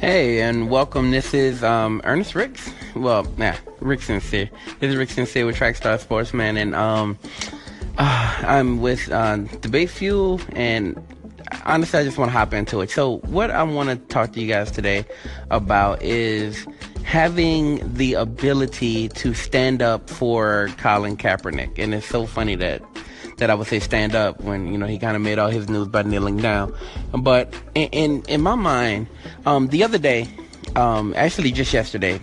Hey, and welcome. This is Ernest Ricks. Well, nah, Rick Sincere. This is Rick Sincere with Trackstar Sportsman, and I'm with Debate Fuel, and honestly, I just want to hop into it. So what I want to talk to you guys today about is having the ability to stand up for Colin Kaepernick, and it's so funny that I would say stand up when, you know, he kind of made all his news by kneeling down. But in my mind, the other day, actually just yesterday,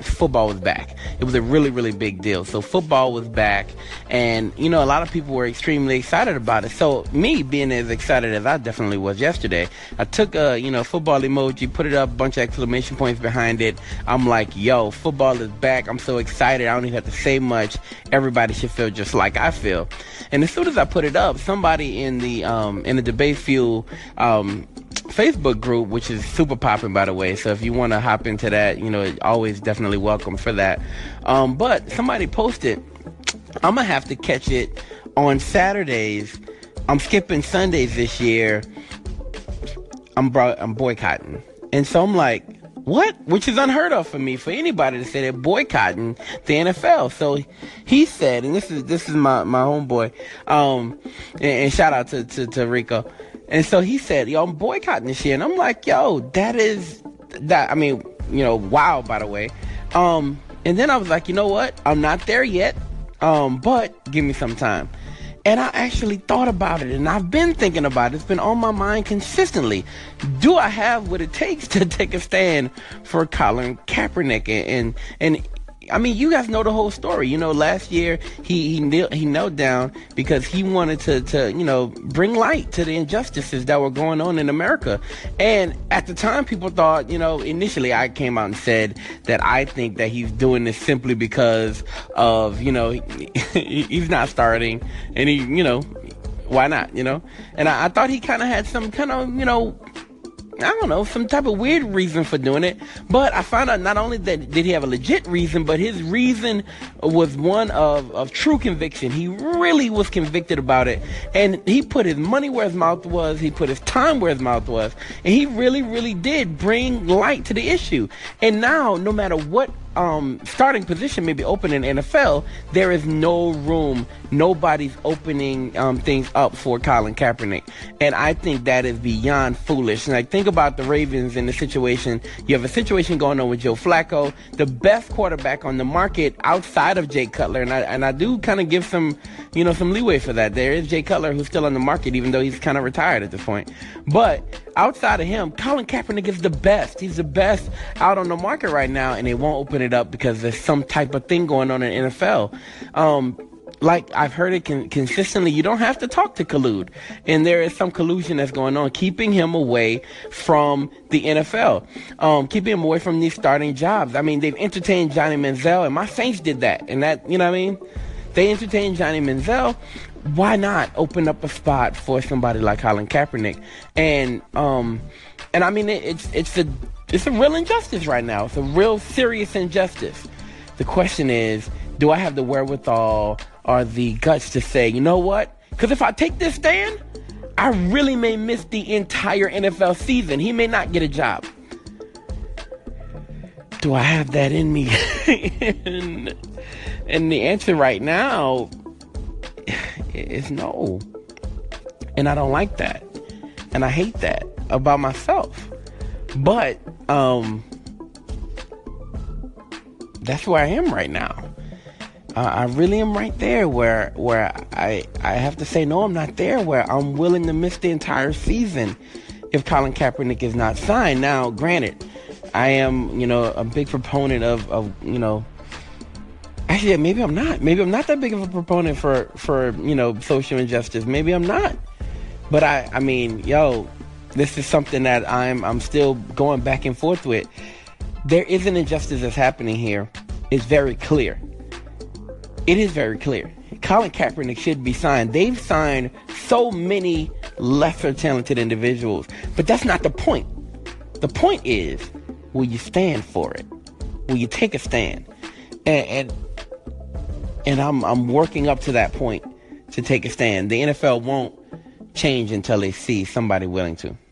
football was back. It was a really, really big deal. So football was back, and, you know, a lot of people were extremely excited about it. So me being as excited as I definitely was yesterday, I took a, you know, football emoji, put it up, a bunch of exclamation points behind it. I'm like, yo, football is back. I'm so excited. I don't even have to say much. Everybody should feel just like I feel. And as soon as I put it up, somebody in the Debate Fuel Facebook group, which is super popping, by the way, so if you want to hop into that, you know, always definitely welcome for that. But somebody posted, I'm gonna have to catch it on Saturdays. I'm skipping Sundays this year. I'm boycotting. And so I'm like, what? Which is unheard of for me, for anybody to say they're boycotting the NFL. So he said, and this is my homeboy, and shout out to Rico. And so he said, yo, I'm boycotting this year. And I'm like, yo, that. I mean, you know, wow, by the way. And then I was like, you know what? I'm not there yet, but give me some time. And I actually thought about it, and I've been thinking about it. It's been on my mind consistently. Do I have what it takes to take a stand for Colin Kaepernick? And I mean, you guys know the whole story. You know, last year he knelt down because he wanted to you know, bring light to the injustices that were going on in America. And at the time, people thought, you know, initially I came out and said that I think that he's doing this simply because of, you know, he's not starting, and he, you know, why not, you know? And I thought he kind of had some kind of, you know, I don't know, some type of weird reason for doing it. But I found out not only that did he have a legit reason, but his reason was one of true conviction. He really was convicted about it, and he put his money where his mouth was, he put his time where his mouth was, and he really, really did bring light to the issue. And now, no matter what starting position may be open in the NFL, there is no room. Nobody's opening things up for Colin Kaepernick. And I think that is beyond foolish. And I think about the Ravens in the situation. You have a situation going on with Joe Flacco, the best quarterback on the market outside of Jay Cutler. And I do kind of give some, you know, some leeway for that. There is Jay Cutler, who's still on the market, even though he's kind of retired at this point. But outside of him, Colin Kaepernick is the best. He's the best out on the market right now, and they won't open it up because there's some type of thing going on in the NFL. Like I've heard it consistently, you don't have to talk to collude, and there is some collusion that's going on, keeping him away from the NFL, keeping him away from these starting jobs. I mean, they've entertained Johnny Manziel, and my Saints did that, and that, you know what I mean? They entertained Johnny Manziel. Why not open up a spot for somebody like Colin Kaepernick? And I mean, it's a real injustice right now. It's a real serious injustice. The question is, do I have the wherewithal or the guts to say, you know what? Because if I take this stand, I really may miss the entire NFL season. He may not get a job. Do I have that in me? And the answer right now is no. And I don't like that. And I hate that about myself. But that's where I am right now. I really am right there where I have to say, no, I'm not there, where I'm willing to miss the entire season if Colin Kaepernick is not signed. Now, granted, I am, you know, a big proponent of you know, actually, maybe I'm not. Maybe I'm not that big of a proponent for you know, social injustice. Maybe I'm not. But I mean, yo, this is something that I'm still going back and forth with. There is an injustice that's happening here. It's very clear. It is very clear. Colin Kaepernick should be signed. They've signed so many lesser talented individuals. But that's not the point. The point is, will you stand for it? Will you take a stand? And I'm working up to that point to take a stand. The NFL won't change until they see somebody willing to.